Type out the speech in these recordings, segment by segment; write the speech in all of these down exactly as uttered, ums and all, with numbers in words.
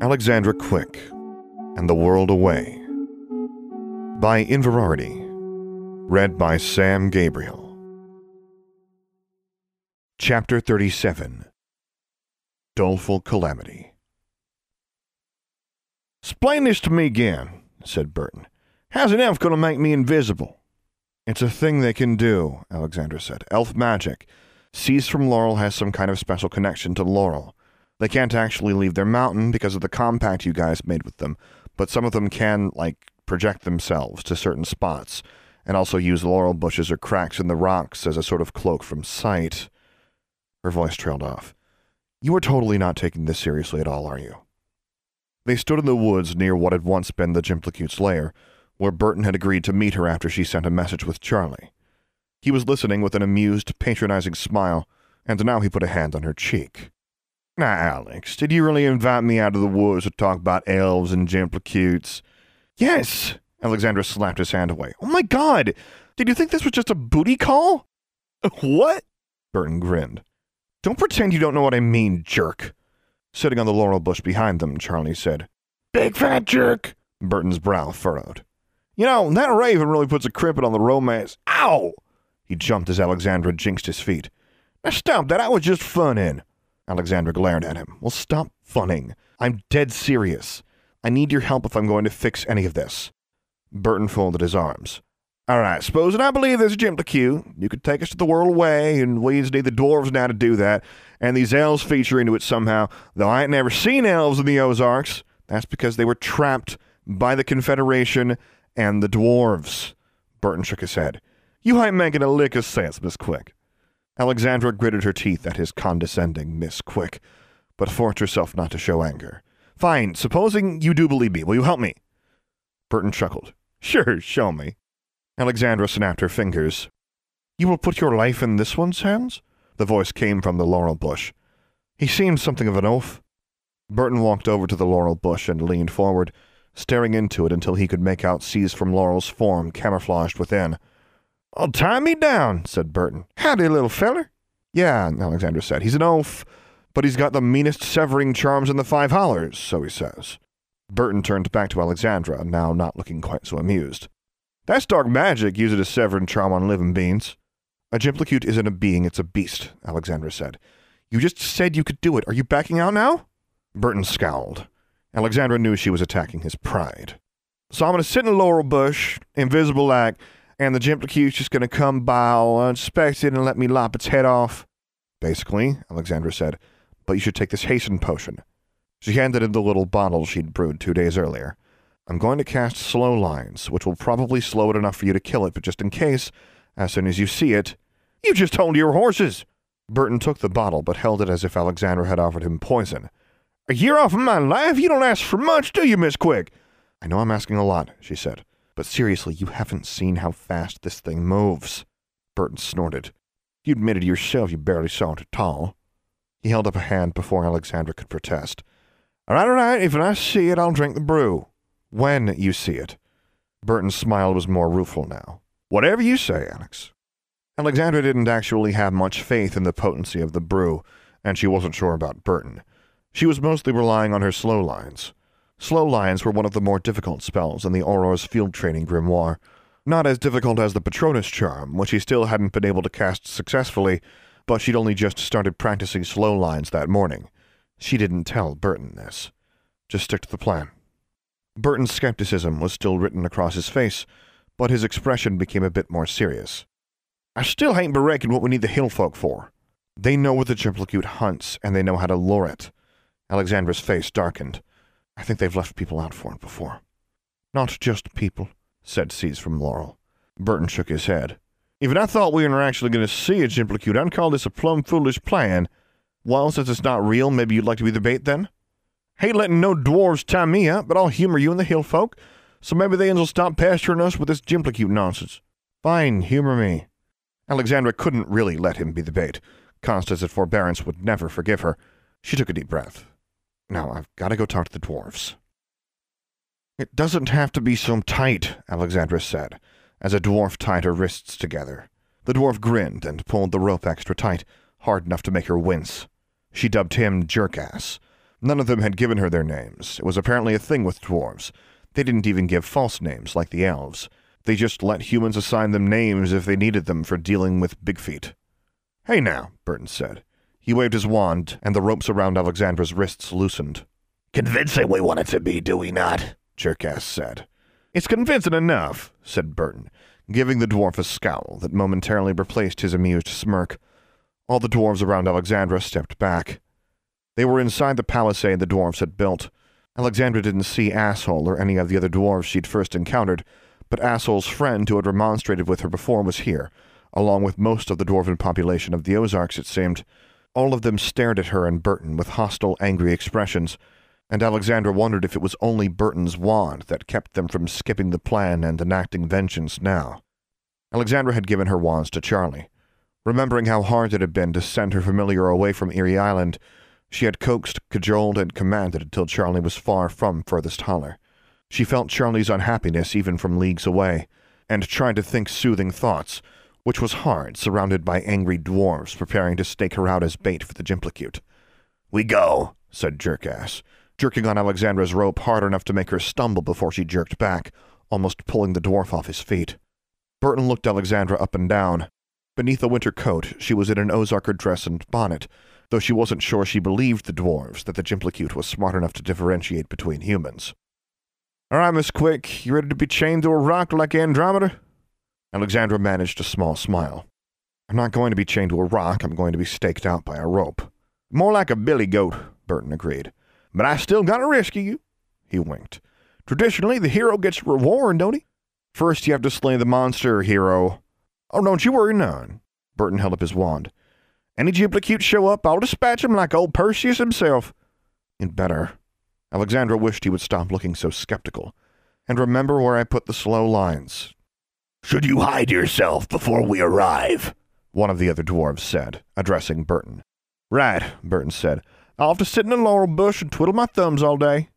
Alexandra Quick and the World Away by Inverarity, read by Sam Gabriel. Chapter thirty-seven. Doleful Calamity. "'Splain this to me again,' said Burton. "'How's an elf going to make me invisible?' "'It's a thing they can do,' Alexandra said. "'Elf magic. Seize-from-Laurel has some kind of special connection to Laurel. They can't actually leave their mountain because of the compact you guys made with them, but some of them can, like, project themselves to certain spots, and also use laurel bushes or cracks in the rocks as a sort of cloak from sight." Her voice trailed off. "You are totally not taking this seriously at all, are you?" They stood in the woods near what had once been the Jimplecute's lair, where Burton had agreed to meet her after she sent a message with Charlie. He was listening with an amused, patronizing smile, and now he put a hand on her cheek. "Now, Alex, did you really invite me out of the woods to talk about elves and Jimplecutes?" "Yes!" Alexandra slapped his hand away. "Oh my god! Did you think this was just a booty call?" "What?" Burton grinned. "Don't pretend you don't know what I mean, jerk." Sitting on the laurel bush behind them, Charlie said, "Big fat jerk!" Burton's brow furrowed. "You know, that raven really puts a crimpet on the romance." "Ow!" He jumped as Alexandra jinxed his feet. "Now stop that, I was just funnin'." Alexandra glared at him. "Well, stop funning. I'm dead serious. I need your help if I'm going to fix any of this." Burton folded his arms. "All right, supposing I believe this, Jimplecute, you could take us to the world away, and we just need the dwarves now to do that, and these elves feature into it somehow, though I ain't never seen elves in the Ozarks. That's because they were trapped by the Confederation and the dwarves." Burton shook his head. "You ain't making a lick of sense, Miss Quick." Alexandra gritted her teeth at his condescending Miss Quick, but forced herself not to show anger. "Fine, supposing you do believe me, will you help me?" Burton chuckled. "Sure, show me." Alexandra snapped her fingers. "You will put your life in this one's hands?" The voice came from the laurel bush. "He seems something of an oaf." Burton walked over to the laurel bush and leaned forward, staring into it until he could make out Seize-from-Laurel's form camouflaged within. "Oh, tie me down," said Burton. "Howdy, little feller." "Yeah," Alexandra said. "He's an oaf, but he's got the meanest severing charms in the Five Hollers, so he says." Burton turned back to Alexandra, now not looking quite so amused. "That's dark magic, use it as severing charm on living beings." "A Jimplecute isn't a being, it's a beast," Alexandra said. "You just said you could do it. Are you backing out now?" Burton scowled. Alexandra knew she was attacking his pride. "So I'm going to sit in a laurel bush, invisible like, and the Jimplecute's just going to come by all unexpected and let me lop its head off." "Basically," Alexandra said, "but you should take this hasten potion." She handed him the little bottle she'd brewed two days earlier. "I'm going to cast slow lines, which will probably slow it enough for you to kill it, but just in case, as soon as you see it..." "You just hold your horses!" Burton took the bottle, but held it as if Alexandra had offered him poison. "A year off of my life? You don't ask for much, do you, Miss Quick?" "I know I'm asking a lot," she said. "But seriously, you haven't seen how fast this thing moves." Burton snorted. "You admitted yourself you barely saw it at all." He held up a hand before Alexandra could protest. "All right, all right, if I see it, I'll drink the brew." "When you see it." Burton's smile was more rueful now. "Whatever you say, Alex." Alexandra didn't actually have much faith in the potency of the brew, and she wasn't sure about Burton. She was mostly relying on her slow lines. Slow lines were one of the more difficult spells in the Aurora's field training grimoire, not as difficult as the Patronus charm, which she still hadn't been able to cast successfully, but she'd only just started practicing slow lines that morning. She didn't tell Burton this. "Just stick to the plan." Burton's skepticism was still written across his face, but his expression became a bit more serious. "I still ain't berecking what we need the hill folk for. They know what the Jimplecute hunts, and they know how to lure it." Alexandra's face darkened. "I think they've left people out for it before." "Not just people," said Seize-from-Laurel. Burton shook his head. "Even I thought we were actually going to see a Jimplecute. I'd call this a plumb foolish plan. Well, since it's not real, maybe you'd like to be the bait then? Hate letting no dwarves tie me up, but I'll humor you and the hill folk, so maybe they will stop pestering us with this Jimplecute nonsense." "Fine, humor me." Alexandra couldn't really let him be the bait. Constance's forbearance would never forgive her. She took a deep breath. "Now, I've got to go talk to the dwarves." "It doesn't have to be so tight," Alexandra said, as a dwarf tied her wrists together. The dwarf grinned and pulled the rope extra tight, hard enough to make her wince. She dubbed him Jerkass. None of them had given her their names. It was apparently a thing with dwarves. They didn't even give false names, like the elves. They just let humans assign them names if they needed them for dealing with big feet. "Hey now," Burton said. He waved his wand, and the ropes around Alexandra's wrists loosened. "Convincing we want it to be, do we not?" Cherkass said. "It's convincing enough," said Burton, giving the dwarf a scowl that momentarily replaced his amused smirk. All the dwarves around Alexandra stepped back. They were inside the palisade the dwarves had built. Alexandra didn't see Asshole or any of the other dwarves she'd first encountered, but Asshole's friend who had remonstrated with her before was here, along with most of the dwarven population of the Ozarks, it seemed. All of them stared at her and Burton with hostile, angry expressions, and Alexandra wondered if it was only Burton's wand that kept them from skipping the plan and enacting vengeance now. Alexandra had given her wands to Charlie. Remembering how hard it had been to send her familiar away from Erie Island, she had coaxed, cajoled, and commanded until Charlie was far from Furthest Holler. She felt Charlie's unhappiness even from leagues away, and tried to think soothing thoughts, which was hard, surrounded by angry dwarves preparing to stake her out as bait for the Jimplecute. "We go," said Jerkass, jerking on Alexandra's rope hard enough to make her stumble before she jerked back, almost pulling the dwarf off his feet. Burton looked Alexandra up and down. Beneath a winter coat, she was in an Ozarker dress and bonnet, though she wasn't sure she believed the dwarves that the Jimplecute was smart enough to differentiate between humans. "All right, Miss Quick, you ready to be chained to a rock like Andromeda?" Alexandra managed a small smile. "I'm not going to be chained to a rock, I'm going to be staked out by a rope." "More like a billy goat," Burton agreed. "But I still gotta rescue you," he winked. "Traditionally, the hero gets a reward, don't he?" "First, you have to slay the monster, hero." "Oh, don't you worry none." Burton held up his wand. "Any Jimplecute show up, I'll dispatch him like old Perseus himself." "And better." Alexandra wished he would stop looking so skeptical. "And remember where I put the slow lines." "Should you hide yourself before we arrive?" one of the other dwarves said, addressing Burton. "Right," Burton said. "I'll have to sit in a laurel bush and twiddle my thumbs all day."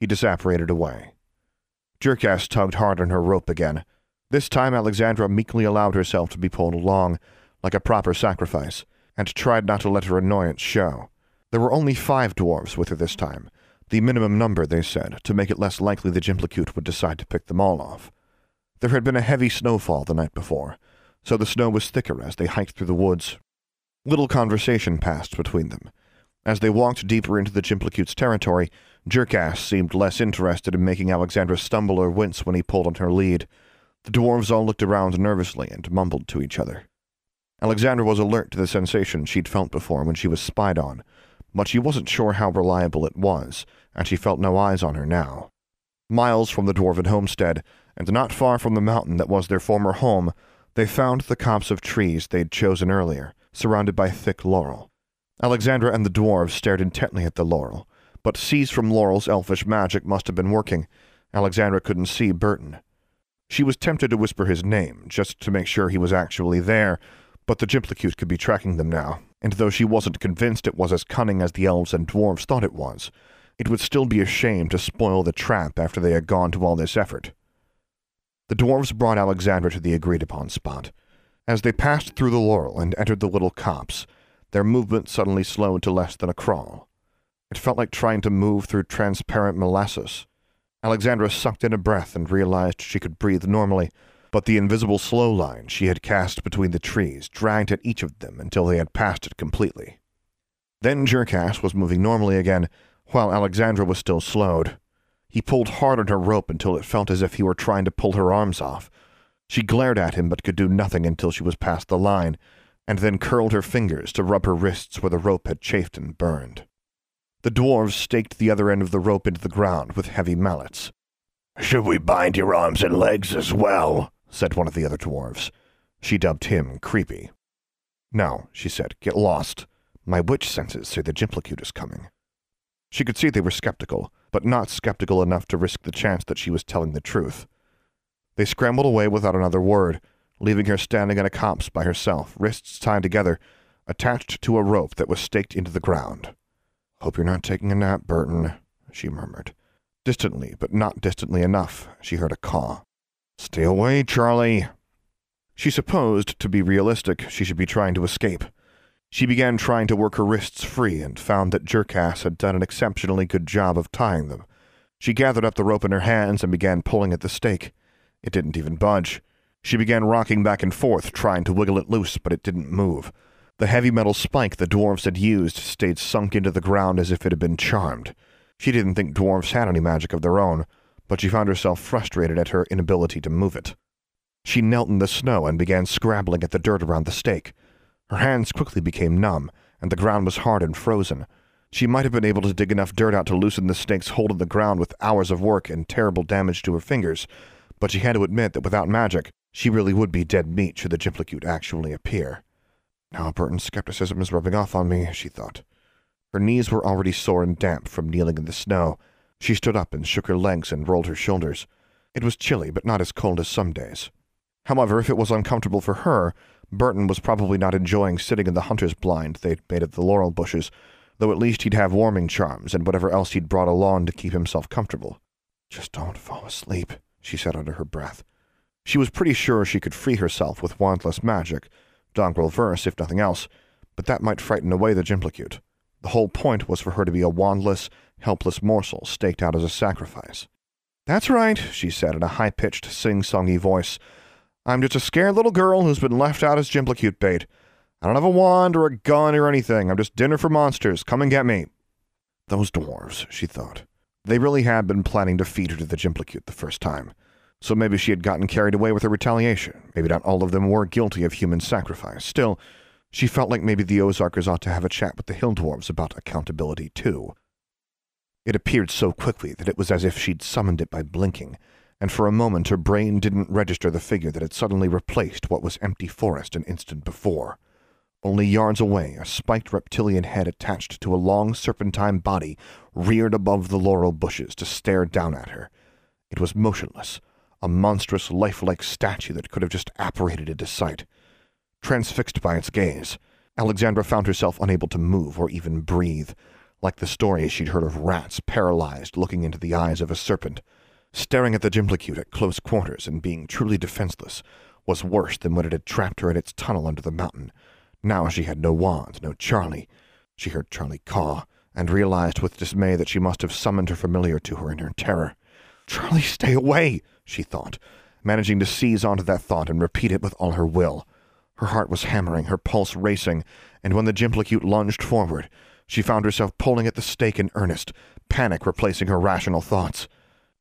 He disapparated away. Jerkass tugged hard on her rope again. This time Alexandra meekly allowed herself to be pulled along, like a proper sacrifice, and tried not to let her annoyance show. There were only five dwarves with her this time, the minimum number, they said, to make it less likely the Jimplecute would decide to pick them all off. There had been a heavy snowfall the night before, so the snow was thicker as they hiked through the woods. Little conversation passed between them. As they walked deeper into the Jimplecute's territory, Jerkass seemed less interested in making Alexandra stumble or wince when he pulled on her lead. The dwarves all looked around nervously and mumbled to each other. Alexandra was alert to the sensation she'd felt before when she was spied on, but she wasn't sure how reliable it was, and she felt no eyes on her now. Miles from the dwarven homestead, and not far from the mountain that was their former home, they found the copse of trees they'd chosen earlier, surrounded by thick laurel. Alexandra and the dwarves stared intently at the laurel, but Seize-from-Laurel's elfish magic must have been working. Alexandra couldn't see Burton. She was tempted to whisper his name, just to make sure he was actually there, but the Jimplecute could be tracking them now, and though she wasn't convinced it was as cunning as the elves and dwarves thought it was, it would still be a shame to spoil the trap after they had gone to all this effort. The dwarves brought Alexandra to the agreed-upon spot. As they passed through the laurel and entered the little copse, their movement suddenly slowed to less than a crawl. It felt like trying to move through transparent molasses. Alexandra sucked in a breath and realized she could breathe normally, but the invisible slow line she had cast between the trees dragged at each of them until they had passed it completely. Then Jerkass was moving normally again, while Alexandra was still slowed. He pulled hard on her rope until it felt as if he were trying to pull her arms off. She glared at him but could do nothing until she was past the line, and then curled her fingers to rub her wrists where the rope had chafed and burned. The dwarves staked the other end of the rope into the ground with heavy mallets. "Should we bind your arms and legs as well?" said one of the other dwarves. She dubbed him Creepy. "No," she said, "get lost. My witch senses say the Jimplecute is coming." She could see they were skeptical, but not skeptical enough to risk the chance that she was telling the truth. They scrambled away without another word, leaving her standing in a copse by herself, wrists tied together, attached to a rope that was staked into the ground. "Hope you're not taking a nap, Burton," she murmured. Distantly, but not distantly enough, she heard a caw. "Stay away, Charlie." She supposed, to be realistic, she should be trying to escape. She began trying to work her wrists free and found that Jerkass had done an exceptionally good job of tying them. She gathered up the rope in her hands and began pulling at the stake. It didn't even budge. She began rocking back and forth, trying to wiggle it loose, but it didn't move. The heavy metal spike the dwarves had used stayed sunk into the ground as if it had been charmed. She didn't think dwarves had any magic of their own, but she found herself frustrated at her inability to move it. She knelt in the snow and began scrabbling at the dirt around the stake. Her hands quickly became numb, and the ground was hard and frozen. She might have been able to dig enough dirt out to loosen the snake's hold of the ground with hours of work and terrible damage to her fingers, but she had to admit that without magic, she really would be dead meat should the Jimplecute actually appear. Now Burton's skepticism is rubbing off on me, she thought. Her knees were already sore and damp from kneeling in the snow. She stood up and shook her legs and rolled her shoulders. It was chilly, but not as cold as some days. However, if it was uncomfortable for her, Burton was probably not enjoying sitting in the hunter's blind they'd made at the laurel bushes, though at least he'd have warming charms and whatever else he'd brought along to keep himself comfortable. "Just don't fall asleep," she said under her breath. She was pretty sure she could free herself with wandless magic, Dongrel verse if nothing else, but that might frighten away the Jimplecute. The whole point was for her to be a wandless, helpless morsel staked out as a sacrifice. "That's right," she said in a high-pitched, sing-songy voice. "I'm just a scared little girl who's been left out as Jimplecute bait. I don't have a wand or a gun or anything. I'm just dinner for monsters. Come and get me." Those dwarves, she thought. They really had been planning to feed her to the Jimplecute the first time. So maybe she had gotten carried away with her retaliation. Maybe not all of them were guilty of human sacrifice. Still, she felt like maybe the Ozarkers ought to have a chat with the hill dwarves about accountability, too. It appeared so quickly that it was as if she'd summoned it by blinking, and for a moment her brain didn't register the figure that had suddenly replaced what was empty forest an instant before. Only yards away, a spiked reptilian head attached to a long serpentine body reared above the laurel bushes to stare down at her. It was motionless, a monstrous lifelike statue that could have just apparated into sight. Transfixed by its gaze, Alexandra found herself unable to move or even breathe, like the stories she'd heard of rats paralyzed looking into the eyes of a serpent. Staring at the Jimplecute at close quarters and being truly defenseless was worse than when it had trapped her in its tunnel under the mountain. Now she had no wand, no Charlie. She heard Charlie caw, and realized with dismay that she must have summoned her familiar to her in her terror. "Charlie, stay away!" she thought, managing to seize onto that thought and repeat it with all her will. Her heart was hammering, her pulse racing, and when the Jimplecute lunged forward, she found herself pulling at the stake in earnest, panic replacing her rational thoughts.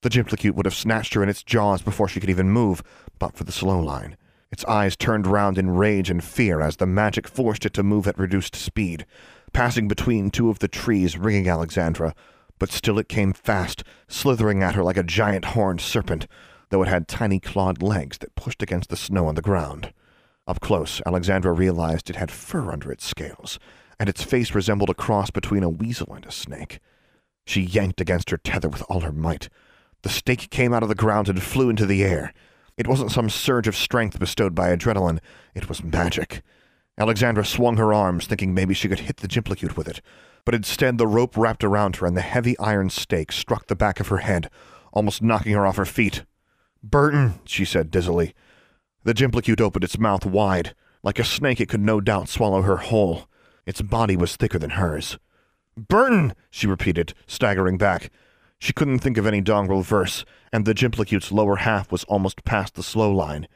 The Jimplecute would have snatched her in its jaws before she could even move, but for the slow line. Its eyes turned round in rage and fear as the magic forced it to move at reduced speed, passing between two of the trees ringing Alexandra, but still it came fast, slithering at her like a giant horned serpent, though it had tiny clawed legs that pushed against the snow on the ground. Up close, Alexandra realized it had fur under its scales, and its face resembled a cross between a weasel and a snake. She yanked against her tether with all her might. The stake came out of the ground and flew into the air. It wasn't some surge of strength bestowed by adrenaline. It was magic. Alexandra swung her arms, thinking maybe she could hit the Jimplecute with it. But instead, the rope wrapped around her, and the heavy iron stake struck the back of her head, almost knocking her off her feet. "Burton," she said dizzily. The Jimplecute opened its mouth wide. Like a snake, it could no doubt swallow her whole. Its body was thicker than hers. "Burton," she repeated, staggering back. She couldn't think of any Dongrel verse, and the Jimplecute's lower half was almost past the slow line.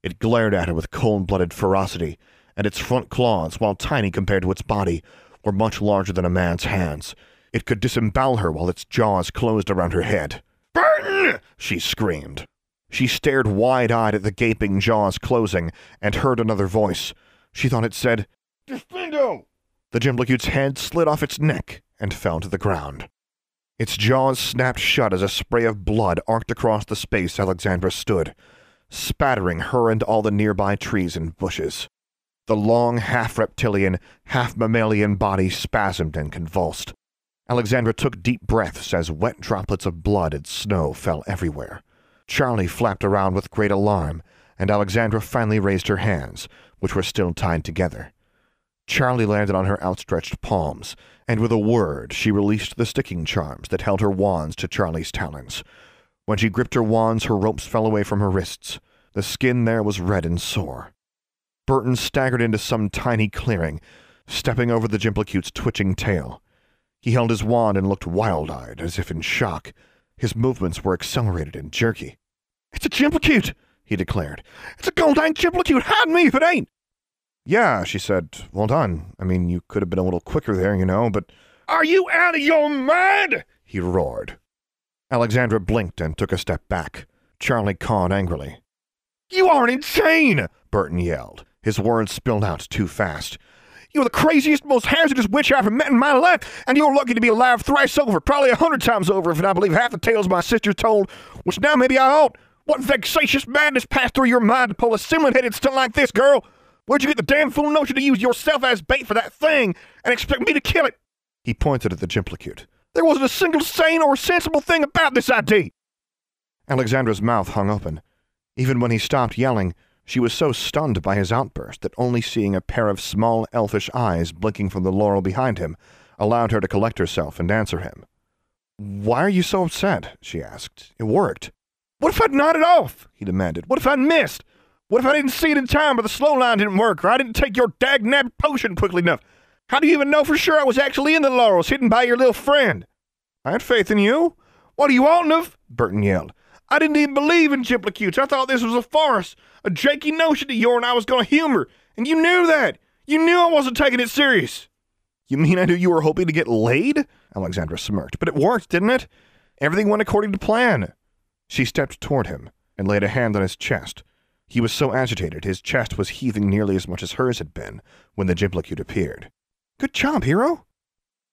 It glared at her with cold-blooded ferocity, and its front claws, while tiny compared to its body, were much larger than a man's hands. It could disembowel her while its jaws closed around her head. "Burton!" she screamed. She stared wide-eyed at the gaping jaws closing, and heard another voice. She thought it said, "Despendo!" The Jimplecute's head slid off its neck and fell to the ground. Its jaws snapped shut as a spray of blood arced across the space Alexandra stood, spattering her and all the nearby trees and bushes. The long, half-reptilian, half-mammalian body spasmed and convulsed. Alexandra took deep breaths as wet droplets of blood and snow fell everywhere. Charlie flapped around with great alarm, and Alexandra finally raised her hands, which were still tied together. Charlie landed on her outstretched palms, and with a word she released the sticking charms that held her wands to Charlie's talons. When she gripped her wands, her ropes fell away from her wrists. The skin there was red and sore. Burton staggered into some tiny clearing. stepping over the Jimplecute's twitching tail. He held his wand and looked wild-eyed, as if in shock. His movements were accelerated and jerky. "It's a Jimplecute!" he declared. "It's a gold-dang Jimplecute! Hide me if it ain't!" "Yeah," she said. "Well done. I mean, you could have been a little quicker there, you know, but—" "Are you out of your mind?" he roared. Alexandra blinked and took a step back. Charlie cawed angrily. "You are insane!" Burton yelled. His words spilled out too fast. "You're the craziest, most hazardous witch I ever met in my life, and you're lucky to be alive thrice over, probably a hundred times over, if I believe half the tales my sister told, which now maybe I ought. What vexatious madness passed through your mind to pull a simian-headed stunt like this, girl? Where'd you get the damn fool notion to use yourself as bait for that thing and expect me to kill it?" He pointed at the Jimplecute. "There wasn't a single sane or sensible thing about this idea." Alexandra's mouth hung open. Even when he stopped yelling, she was so stunned by his outburst that only seeing a pair of small elfish eyes blinking from the laurel behind him allowed her to collect herself and answer him. "Why are you so upset?" she asked. "It worked." "What if I'd nodded off?" he demanded. "What if I'd missed? What if I didn't see it in time or the slow line didn't work or I didn't take your dag-nabbed potion quickly enough? How do you even know for sure I was actually in the laurels hidden by your little friend?" "I had faith in you." "What do you oughtn't have?" Burton yelled. "I didn't even believe in Jimplecutes. I thought this was a farce, a janky notion of yours I was going to humor, and you knew that. You knew I wasn't taking it serious." "You mean I knew you were hoping to get laid?" Alexandra smirked. "But it worked, didn't it? Everything went according to plan." She stepped toward him and laid a hand on his chest. He was so agitated his chest was heaving nearly as much as hers had been when the Jimplecute appeared. "Good job, hero."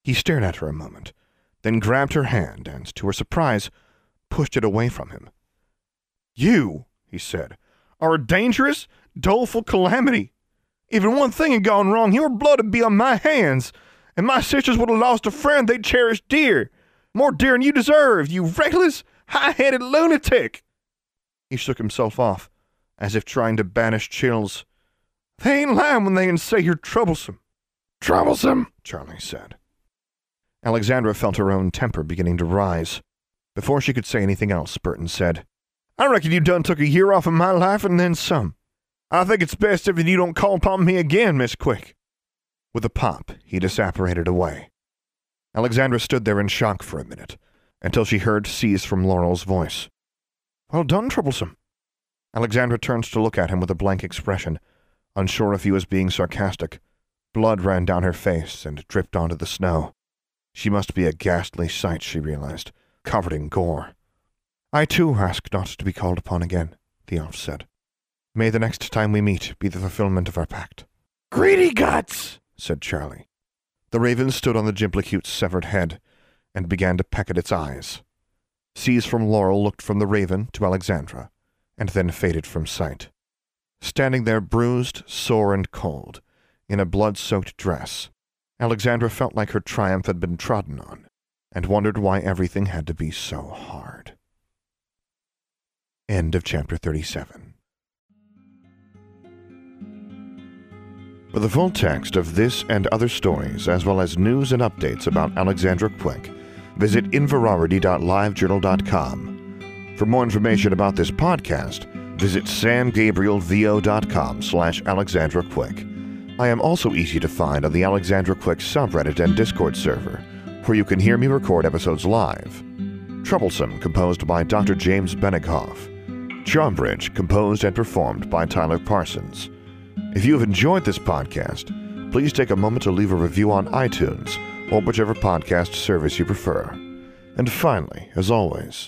He stared at her a moment, then grabbed her hand and, to her surprise, pushed it away from him. "You," he said, "are a dangerous, doleful calamity. If one thing had gone wrong, your blood would be on my hands, and my sisters would have lost a friend they cherished dear, more dear than you deserve, you reckless, high-headed lunatic." He shook himself off, as if trying to banish chills. "They ain't lying when they can say you're troublesome." "Troublesome," Charlie said. Alexandra felt her own temper beginning to rise. Before she could say anything else, Burton said, "I reckon you done took a year off of my life and then some. I think it's best if you don't call upon me again, Miss Quick." With a pop, he disapparated away. Alexandra stood there in shock for a minute, until she heard Seize-from-Laurel's voice. "Well done, Troublesome." Alexandra turned to look at him with a blank expression, unsure if he was being sarcastic. Blood ran down her face and dripped onto the snow. She must be a ghastly sight, she realized, covered in gore. "I too ask not to be called upon again," the elf said. "May the next time we meet be the fulfillment of our pact." "Greedy guts!" said Charlie. The raven stood on the Jimplecute's severed head and began to peck at its eyes. Seize-from-Laurel looked from the raven to Alexandra and then faded from sight. Standing there bruised, sore, and cold, in a blood-soaked dress, Alexandra felt like her triumph had been trodden on, and wondered why everything had to be so hard. End of chapter thirty-seven. For the full text of this and other stories, as well as news and updates about Alexandra Quick, visit inverarity dot livejournal dot com. For more information about this podcast, visit sam gabriel v o dot com slash alexandra quick. I am also easy to find on the Alexandra Quick subreddit and Discord server, where you can hear me record episodes live. Troublesome, composed by Doctor James Benikoff. Charmbridge, composed and performed by Tyler Parsons. If you have enjoyed this podcast, please take a moment to leave a review on iTunes or whichever podcast service you prefer. And finally, as always,